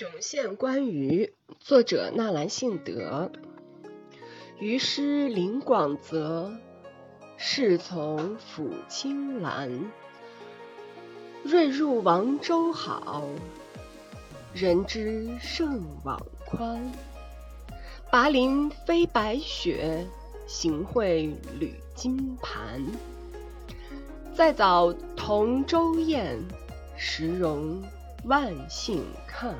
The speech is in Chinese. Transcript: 雄县观鱼，作者纳兰性德。渔师林广泽，适从抚青兰。瑞入王州好，人知胜网宽。拔鳞飞白雪，行会履金盘。再早同舟宴，时容万姓看。